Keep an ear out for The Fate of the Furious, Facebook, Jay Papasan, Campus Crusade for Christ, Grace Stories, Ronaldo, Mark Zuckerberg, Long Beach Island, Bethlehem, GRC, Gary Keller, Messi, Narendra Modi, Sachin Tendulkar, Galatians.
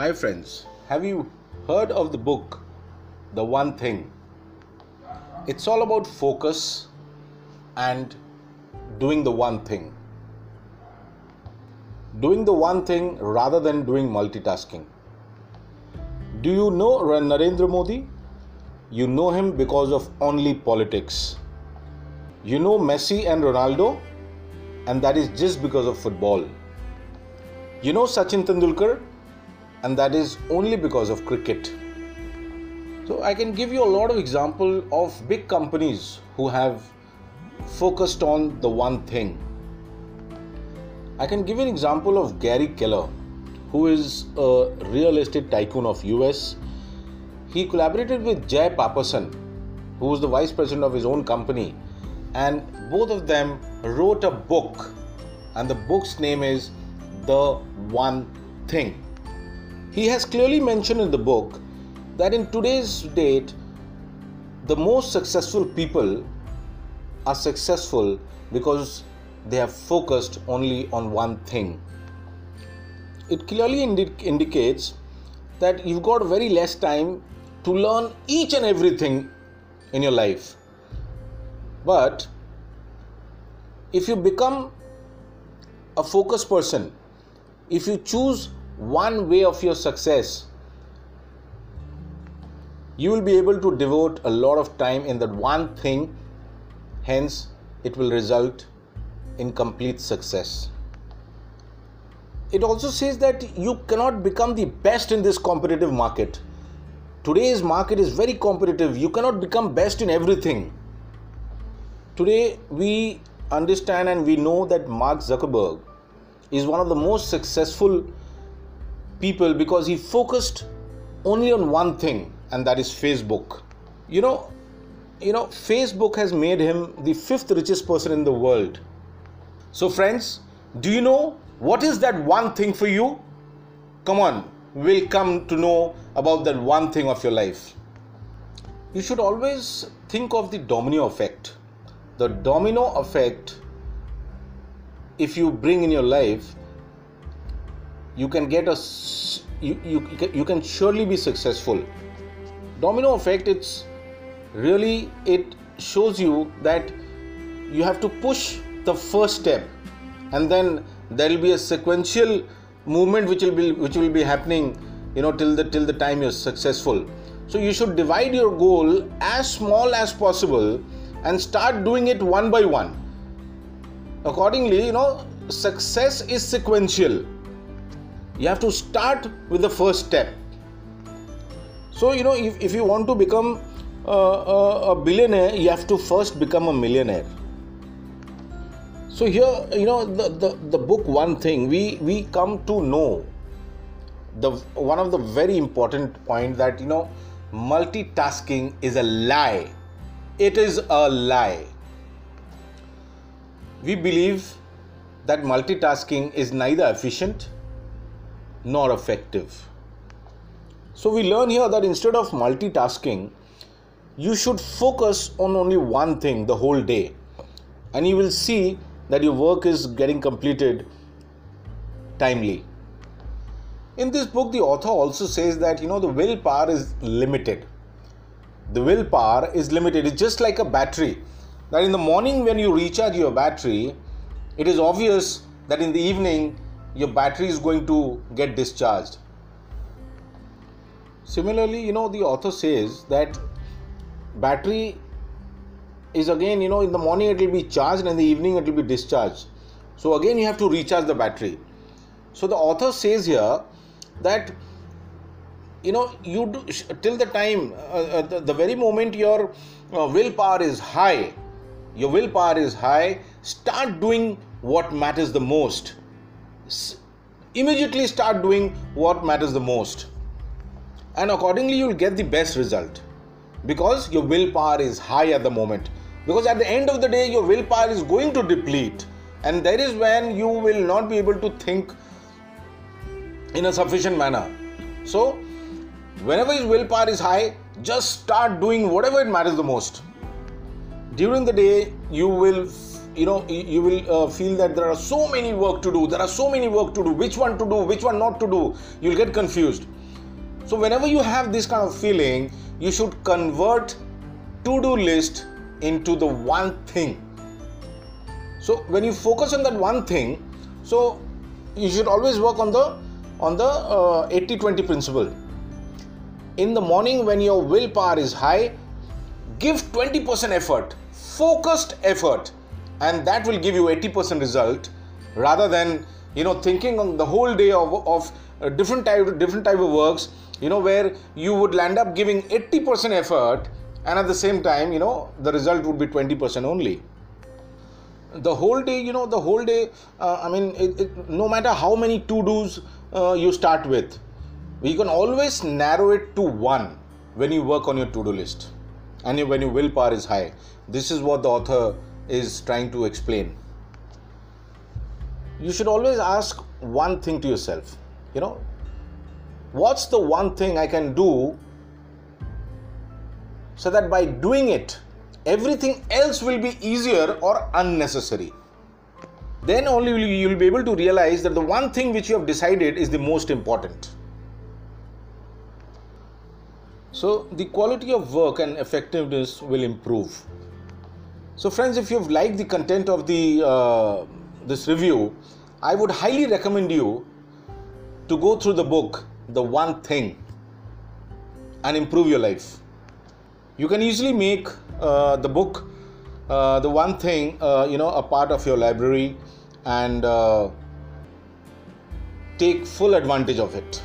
Hi friends, have you heard of the book, The One Thing? It's all about focus and doing the one thing. Doing the one thing rather than doing multitasking. Do you know Narendra Modi? You know him because of only politics. You know Messi and Ronaldo, and that is just because of football. You know Sachin Tendulkar, and that is only because of cricket. So I can give you a lot of examples of big companies who have focused on the one thing. I can give you an example of Gary Keller, who is a real estate tycoon of US. He collaborated with Jay Papasan, who was the vice president of his own company, and both of them wrote a book, and the book's name is The One Thing. He has clearly mentioned in the book that in today's date, the most successful people are successful because they have focused only on one thing. It clearly indicates that you've got very less time to learn each and everything in your life. But if you become a focused person, if you choose one way of your success, you will be able to devote a lot of time in that one thing. Hence, it will result in complete success. It also says that you cannot become the best in this competitive market. Today's market is very competitive. You cannot become best in everything. Today, we understand and we know that Mark Zuckerberg is one of the most successful people because he focused only on one thing, and that is Facebook. You know, Facebook has made him the fifth richest person in the world. So friends, do you know what is that one thing for you? Come on, we'll come to know about that one thing of your life. You should always think of the domino effect. The domino effect, if you bring in your life, you can get you can surely be successful. Domino effect, it shows you that you have to push the first step, and then there will be a sequential movement which will be happening, till the time you're successful. So you should divide your goal as small as possible and start doing it one by one. Accordingly, success is sequential. You have to start with the first step. So, if you want to become a billionaire, you have to first become a millionaire. So here, the book One Thing, we come to know the one of the very important point that, multitasking is a lie. It is a lie. We believe that multitasking is neither efficient nor effective. So we learn here that instead of multitasking, you should focus on only one thing the whole day, and you will see that your work is getting completed timely. In this book, the author also says that, the willpower is limited. The willpower is limited. It's just like a battery. That in the morning when you recharge your battery, it is obvious that in the evening your battery is going to get discharged. Similarly, the author says that battery is again, in the morning it will be charged and in the evening it will be discharged. So again you have to recharge the battery. So the author says here that you do till the time the very moment your willpower is high, start doing what matters the most. Immediately start doing what matters the most, and accordingly you will get the best result because your willpower is high at the moment, because at the end of the day your willpower is going to deplete, and that is when you will not be able to think in a sufficient manner. So whenever his willpower is high, just start doing whatever it matters the most. During the day, you will, you will feel that there are so many work to do. Which one to do? Which one not to do? You'll get confused. So whenever you have this kind of feeling, you should convert to-do list into the one thing. So when you focus on that one thing, so you should always work on the 80-20 principle. In the morning, when your willpower is high, give 20% effort, focused effort, and that will give you 80% result, rather than thinking on the whole day of different type of works, where you would land up giving 80% effort and at the same time the result would be 20% only. The whole day, no matter how many to-dos you start with, you can always narrow it to one when you work on your to-do list and when your willpower is high. This is what the author is trying to explain. You should always ask one thing to yourself, what's the one thing I can do, so that by doing it, everything else will be easier or unnecessary. Then only you will be able to realize that the one thing which you have decided is the most important. So the quality of work and effectiveness will improve. So friends, if you've liked the content of this review, I would highly recommend you to go through the book, The One Thing, and improve your life. You can easily make the book, The One Thing, a part of your library and take full advantage of it.